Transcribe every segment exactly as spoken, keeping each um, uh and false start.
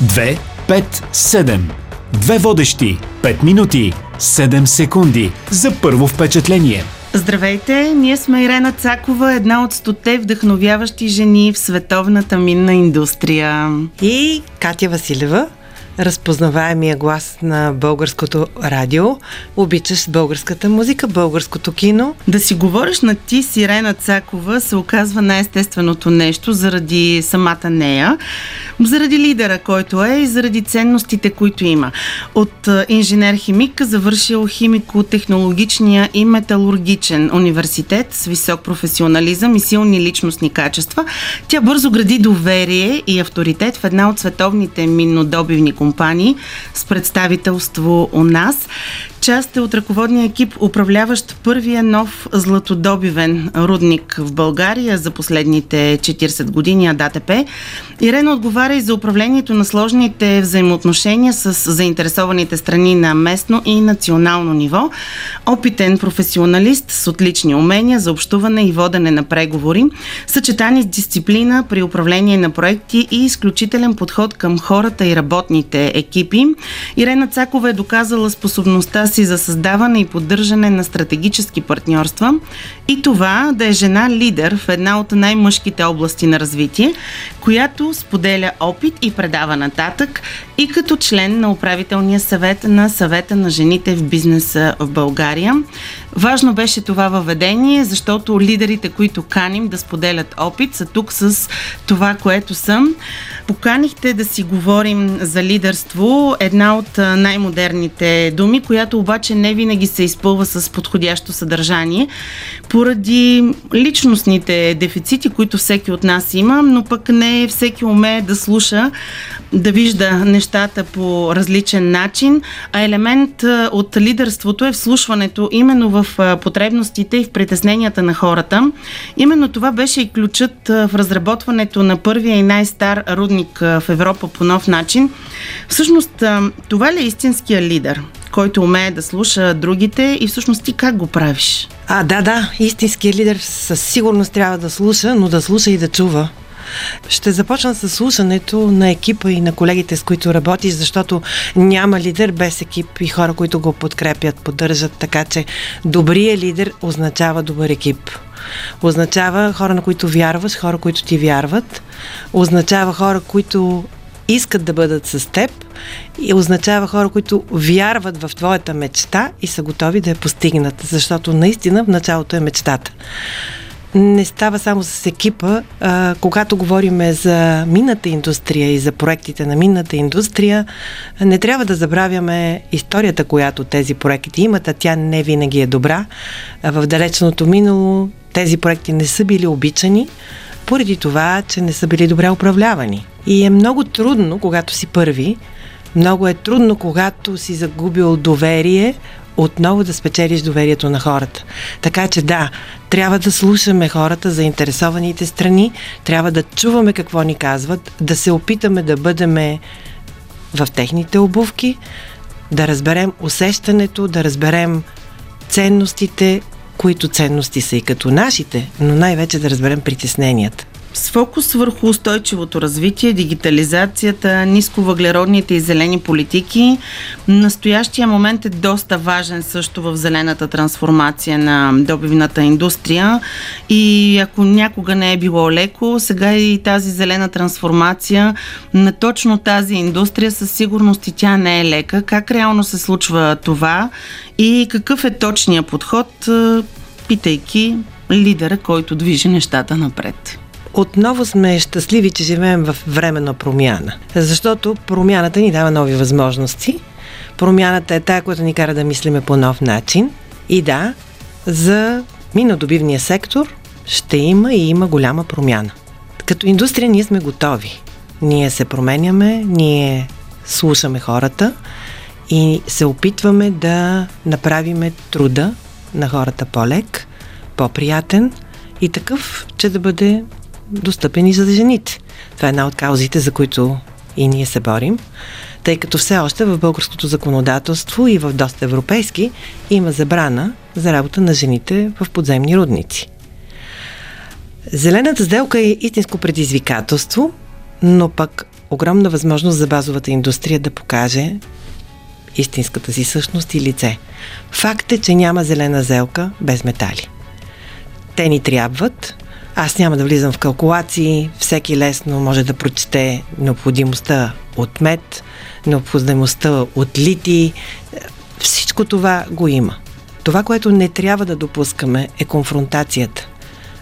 две пет седем. Две водещи, пет минути, седем секунди за първо впечатление. Здравейте, ние сме Ирена Цакова, една от стоте вдъхновяващи жени в световната минна индустрия. И Катя Василева, разпознаваемия глас на българското радио, обичаш българската музика, българското кино. Да си говориш на ти с Ирена Цакова се оказва най-естественото нещо заради самата нея, заради лидера, който е и заради ценностите, които има. От инженер-химик, завършил химико-технологичния и металургичен университет с висок професионализъм и силни личностни качества, тя бързо гради доверие и авторитет в една от световните миннодобивни компании. компании с представителство у нас. Част е от ръководния екип, управляващ първия нов златодобивен рудник в България за последните четирийсет години, Ада тепе. Ирена отговаря и за управлението на сложните взаимоотношения с заинтересованите страни на местно и национално ниво. Опитен професионалист с отлични умения за общуване и водене на преговори, съчетани с дисциплина при управление на проекти и изключителен подход към хората и работните екипи. Ирена Цакова е доказала способността си за създаване и поддържане на стратегически партньорства и това да е жена лидер в една от най-мъжките области на развитие, която споделя опит и предава нататък и като член на управителния съвет на Съвета на жените в бизнеса в България. Важно беше това въведение, защото лидерите, които каним да споделят опит, са тук с това, което съм. Поканихте да си говорим за лидерство, една от най-модерните думи, която обаче не винаги се изпълва с подходящо съдържание, поради личностните дефицити, които всеки от нас има, но пък не всеки умее да слуша, да вижда нещата по различен начин, а елемент от лидерството е вслушването именно в потребностите и в притесненията на хората. Именно това беше и ключът в разработването на първия и най-стар рудник в Европа по нов начин. Всъщност, това ли е истинския лидер, който умее да слуша другите и всъщност ти как го правиш? А, да, да, истинският лидер със сигурност трябва да слуша, но да слуша и да чува. Ще започна с слушането на екипа и на колегите, с които работиш, защото няма лидер без екип и хора, които го подкрепят, поддържат, така че добрият лидер означава добър екип. Означава хора, на които вярваш, хора, които ти вярват. Означава хора, които искат да бъдат с теб и означава хора, които вярват в твоята мечта и са готови да я постигнат, защото наистина в началото е мечтата. Не става само с екипа. А, когато говорим за минната индустрия и за проектите на минната индустрия, не трябва да забравяме историята, която тези проекти имат, а тя не винаги е добра. А в далечното минало тези проекти не са били обичани, поради това, че не са били добре управлявани. И е много трудно, когато си първи, много е трудно, когато си загубил доверие, отново да спечелиш доверието на хората. Така че да, трябва да слушаме хората, заинтересованите страни, трябва да чуваме какво ни казват, да се опитаме да бъдем в техните обувки, да разберем усещането, да разберем ценностите, които ценности са и като нашите, но най-вече да разберем притесненията. С фокус върху устойчивото развитие, дигитализацията, нисковъглеродните и зелени политики, настоящия момент е доста важен също в зелената трансформация на добивната индустрия и ако някога не е било леко, сега и тази зелена трансформация на точно тази индустрия със сигурност и тя не е лека. Как реално се случва това и какъв е точният подход, питайки лидера, който движи нещата напред? Отново сме щастливи, че живеем в време на промяна, защото промяната ни дава нови възможности. Промяната е тая, която ни кара да мислиме по нов начин. И да, за миннодобивния сектор ще има и има голяма промяна. Като индустрия ние сме готови. Ние се променяме, ние слушаме хората и се опитваме да направиме труда на хората по-лек, по-приятен и такъв, че да бъде достъпен и за жените. Това е една от каузите, за които и ние се борим, тъй като все още в българското законодателство и в доста европейски има забрана за работа на жените в подземни рудници. Зелената сделка е истинско предизвикателство, но пък огромна възможност за базовата индустрия да покаже истинската си същност и лице. Факт е, че няма зелена зелка без метали. Те ни трябват. Аз няма да влизам в калкулации. Всеки лесно може да прочете необходимостта от мед, необходимостта от литий. Всичко това го има. Това, което не трябва да допускаме, е конфронтацията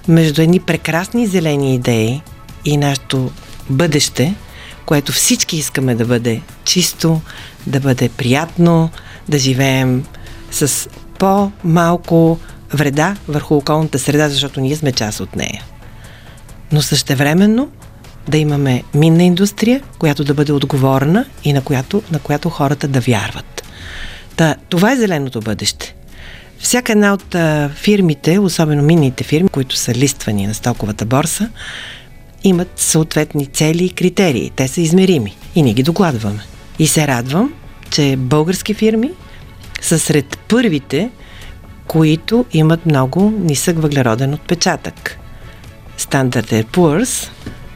между едни прекрасни зелени идеи и нашето бъдеще, което всички искаме да бъде чисто, да бъде приятно, да живеем с по-малко вреда върху околната среда, защото ние сме част от нея. Но същевременно да имаме минна индустрия, която да бъде отговорна и на която, на която хората да вярват. Та, това е зеленото бъдеще. Всяка една от а, фирмите, особено минните фирми, които са листвани на стоковата борса, имат съответни цели и критерии. Те са измерими и ние ги докладваме. И се радвам, че български фирми са сред първите, които имат много нисък въглероден отпечатък. Standard Air Pours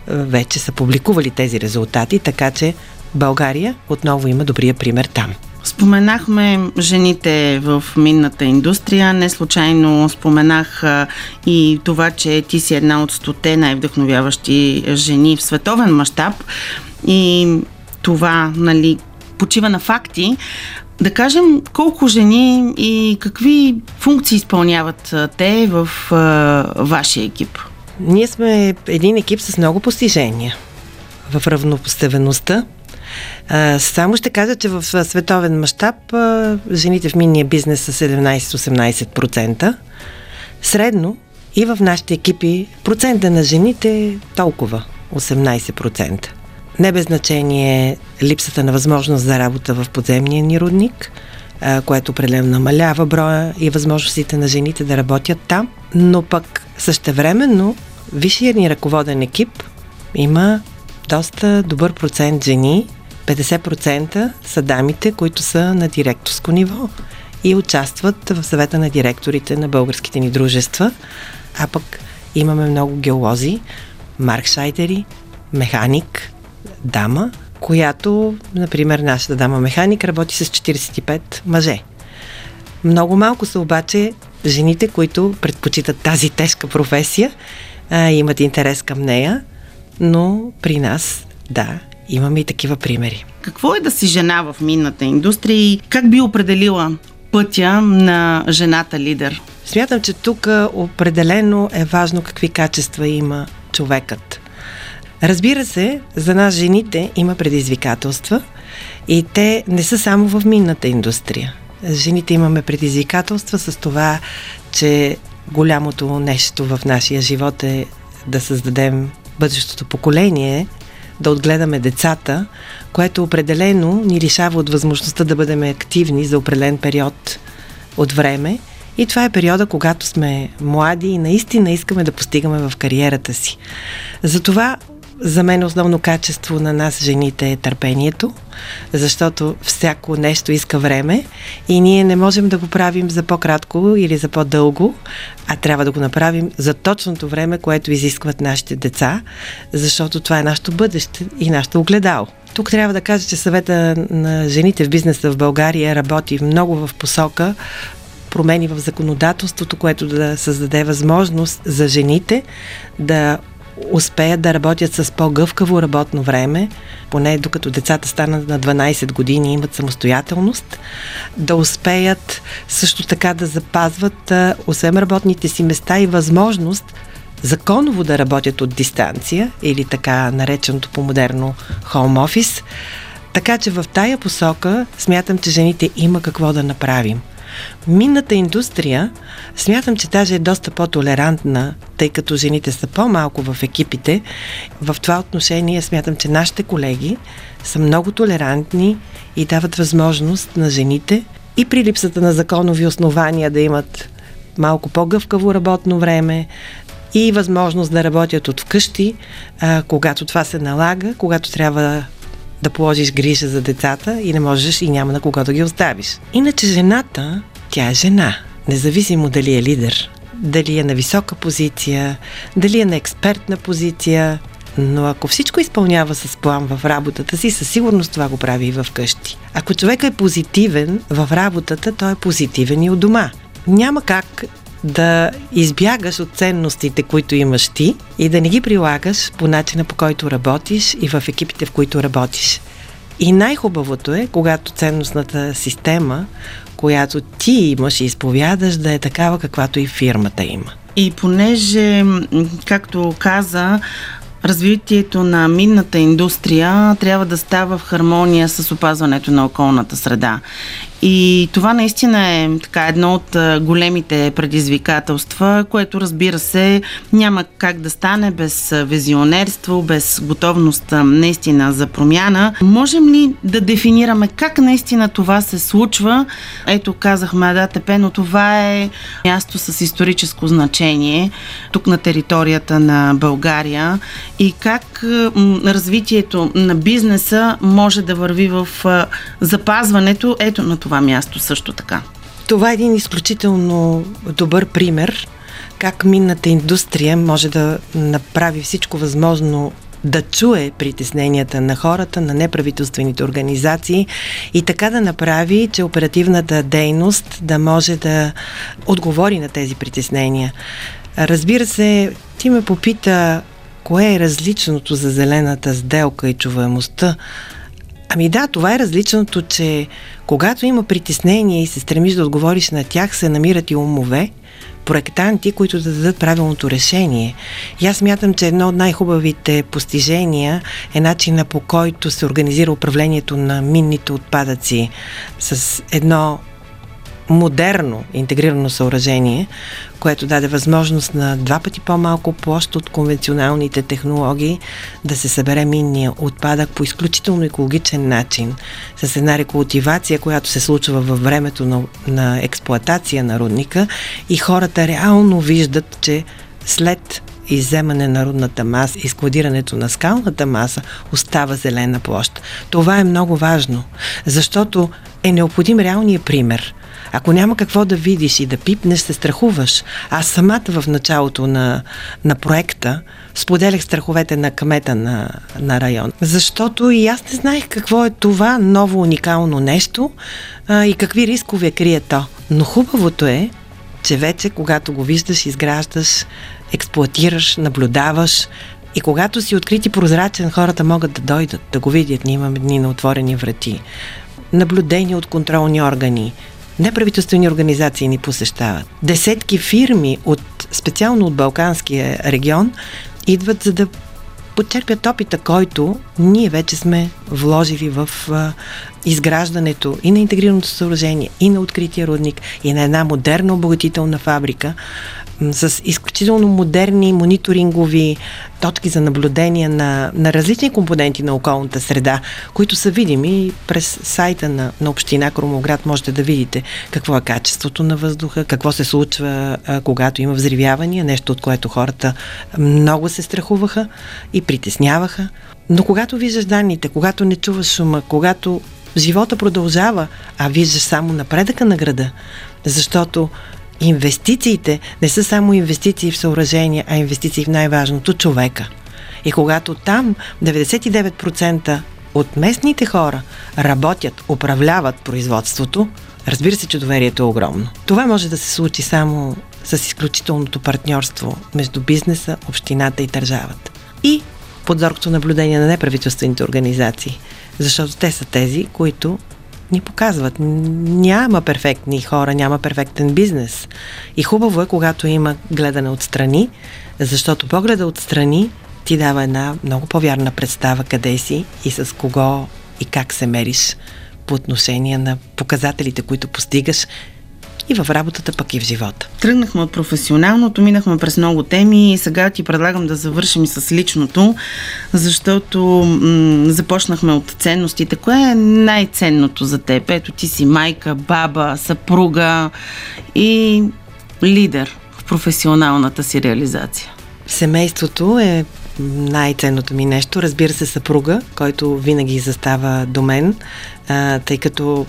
вече са публикували тези резултати, така че България отново има добрия пример там. Споменахме жените в минната индустрия, не случайно споменах и това, че ти си една от стоте най-вдъхновяващи жени в световен мащаб и това, нали, почива на факти. Да кажем колко жени и какви функции изпълняват те в вашия екип? Ние сме един екип с много постижения в равнопоставеността. Само ще кажа, че в световен мащаб жените в минния бизнес са седемнайсет до осемнайсет процента. Средно и в нашите екипи процента на жените е толкова, осемнайсет процента. Не без значение липсата на възможност за работа в подземния ни рудник, което определено намалява броя и възможностите на жените да работят там, но пък същевременно висшият ни ръководен екип има доста добър процент жени, петдесет процента са дамите, които са на директорско ниво и участват в съвета на директорите на българските ни дружества, а пък имаме много геолози, маркшайдери, механик, дама, която, например, нашата дама механик работи с четирийсет и пет мъже. Много малко са обаче жените, които предпочитат тази тежка професия, а, имат интерес към нея, но при нас, да, имаме и такива примери. Какво е да си жена в минната индустрия и как би определила пътя на жената лидер? Смятам, че тук определено е важно какви качества има човекът. Разбира се, за нас жените има предизвикателства и те не са само в минната индустрия. Жените имаме предизвикателства с това, че голямото нещо в нашия живот е да създадем бъдещото поколение, да отгледаме децата, което определено ни лишава от възможността да бъдем активни за определен период от време. И това е периода, когато сме млади и наистина искаме да постигаме в кариерата си. Затова за мен основно качество на нас жените е търпението, защото всяко нещо иска време и ние не можем да го правим за по-кратко или за по-дълго, а трябва да го направим за точното време, което изискват нашите деца, защото това е нашето бъдеще и нашето огледало. Тук трябва да кажа, че съвета на жените в бизнеса в България работи много в посока промени в законодателството, което да създаде възможност за жените да успеят да работят с по-гъвкаво работно време, поне докато децата станат на дванайсет години и имат самостоятелност, да успеят също така да запазват, освен работните си места, и възможност законово да работят от дистанция или така нареченото по-модерно home office. Така че в тая посока смятам, че жените има какво да направим. Минната индустрия, смятам, че даже е доста по-толерантна, тъй като жените са по-малко в екипите. В това отношение смятам, че нашите колеги са много толерантни и дават възможност на жените и при липсата на законови основания да имат малко по-гъвкаво работно време и възможност да работят от вкъщи, когато това се налага, когато трябва да положиш грижа за децата и не можеш и няма на кого да ги оставиш. Иначе жената, тя е жена. Независимо дали е лидер, дали е на висока позиция, дали е на експертна позиция, Но ако всичко изпълнява с план в работата си, със сигурност това го прави и вкъщи. Ако човек е позитивен в работата, той е позитивен и у дома. Няма как да избягаш от ценностите, които имаш ти и да не ги прилагаш по начина, по който работиш и в екипите, в които работиш. И най-хубавото е, когато ценностната система, която ти имаш и изповядаш, да е такава, каквато и фирмата има. И понеже, както каза, развитието на минната индустрия трябва да става в хармония с опазването на околната среда. И това наистина е така едно от големите предизвикателства, което, разбира се, няма как да стане без визионерство, без готовност наистина за промяна. Можем ли да дефинираме как наистина това се случва? Ето, казахме Ада тепе, но това е място с историческо значение тук на територията на България и как развитието на бизнеса може да върви в запазването ето на това място също така. Това е един изключително добър пример как минната индустрия може да направи всичко възможно да чуе притесненията на хората, на неправителствените организации и така да направи, че оперативната дейност да може да отговори на тези притеснения. Разбира се, ти ме попита кое е различното за зелената сделка и чуваемостта. Ами да, това е различното, че когато има притеснения и се стремиш да отговориш на тях, се намират и умове, проектанти, които да дадат правилното решение. И аз смятам, че едно от най-хубавите постижения е начина, по който се организира управлението на минните отпадъци с едно модерно интегрирано съоръжение, което даде възможност на два пъти по-малко площ от конвенционалните технологии да се събере минния отпадък по изключително екологичен начин, с една рекултивация, която се случва във времето на, на експлоатация на рудника и хората реално виждат, че след изземане на рудната маса и складирането на скалната маса остава зелена площ. Това е много важно, защото е необходим реалният пример. Ако няма какво да видиш и да пипнеш, се страхуваш. Аз самата в началото на, на проекта споделях страховете на кмета на, на район. Защото и аз не знаех какво е това ново уникално нещо а, и какви рискове крие то. Но хубавото е, че вече когато го виждаш, изграждаш, експлоатираш, наблюдаваш и когато си открит и прозрачен, хората могат да дойдат, да го видят. Ние имаме дни на отворени врати. Наблюдение от контролни органи. Неправителствени организации ни посещават. Десетки фирми, от, специално от Балканския регион, идват за да подчерпят опита, който ние вече сме вложили в а, изграждането и на интегрираното съоръжение, и на открития рудник, и на една модерна обогатителна фабрика м- с изключително модерни мониторингови точки за наблюдение на, на различни компоненти на околната среда, които са видими през сайта на, на Община Кромоград. Можете да видите какво е качеството на въздуха, какво се случва, а, когато има взривявания, нещо от което хората много се страхуваха и притесняваха. Но когато виждаш данните, когато не чуваш шума, когато живота продължава, а виждаш само напредъка на града, защото инвестициите не са само инвестиции в съоръжения, а инвестиции в най-важното – човека. И когато там деветдесет и девет процента от местните хора работят, управляват производството, разбира се, че доверието е огромно. Това може да се случи само с изключителното партньорство между бизнеса, общината и държавата. И подзоркото наблюдение на неправителствените организации, защото те са тези, които ни показват. Няма перфектни хора, няма перфектен бизнес. И хубаво е, когато има гледане отстрани, защото погледа отстрани ти дава една много по-вярна представа къде си и с кого и как се мериш по отношение на показателите, които постигаш и в работата, пък и в живота. Тръгнахме от професионалното, минахме през много теми и сега ти предлагам да завършим с личното, защото м- започнахме от ценностите. Кое е най-ценното за теб? Ето, ти си майка, баба, съпруга и лидер в професионалната си реализация. Семейството е най-ценното ми нещо. Разбира се, съпруга, който винаги застава до мен, а, тъй като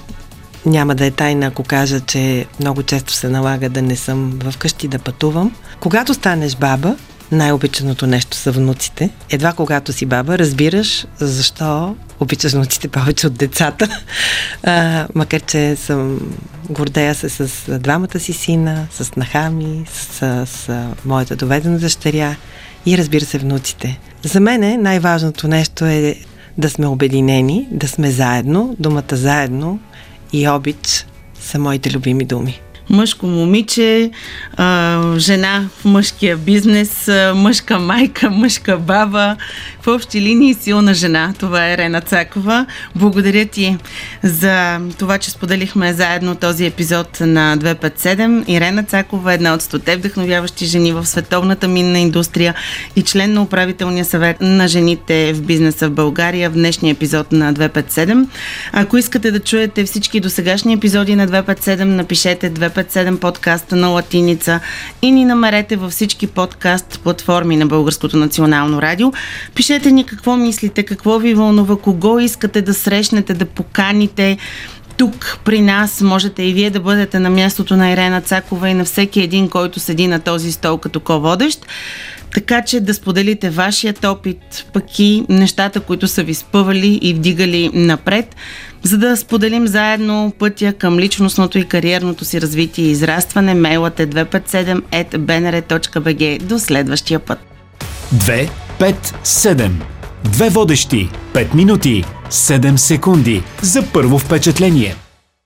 няма да е тайна, ако кажа, че много често се налага да не съм вкъщи, да пътувам. Когато станеш баба, най-обичаното нещо са внуците. Едва когато си баба, разбираш защо обичаш внуците повече от децата. А, макар че съм гордея се с двамата си сина, с наха ми, с, с моята доведена дъщеря и разбира се внуците. За мен най-важното нещо е да сме обединени, да сме заедно, думата заедно и обич са моите любими думи. Мъжко момиче, а, жена в мъжкия бизнес, а, мъжка майка, мъжка баба, в общи линии силна жена. Това е Ирена Цакова. Благодаря ти за това, че споделихме заедно този епизод на двеста петдесет и седем. Ирена Цакова е една от стоте вдъхновяващи жени в световната минна индустрия и член на управителния съвет на жените в бизнеса в България в днешния епизод на двеста петдесет и седем. Ако искате да чуете всички досегашни епизоди на двеста петдесет и седем, напишете двеста петдесет и седем подкаста на латиница и ни намерете във всички подкаст платформи на Българското национално радио. Пишете ни какво мислите, какво ви вълнува, кого искате да срещнете, да поканите тук при нас. Можете и вие да бъдете на мястото на Ирена Цакова и на всеки един, който седи на този стол като ко-водещ. Така че да споделите вашият опит, пък и нещата, които са ви спъвали и вдигали напред, за да споделим заедно пътя към личностното и кариерното си развитие и израстване. Мейлът е двеста петдесет и седем at b n r dot b g. До следващия път! двеста петдесет и седем. Две водещи, пет минути, седем секунди за първо впечатление.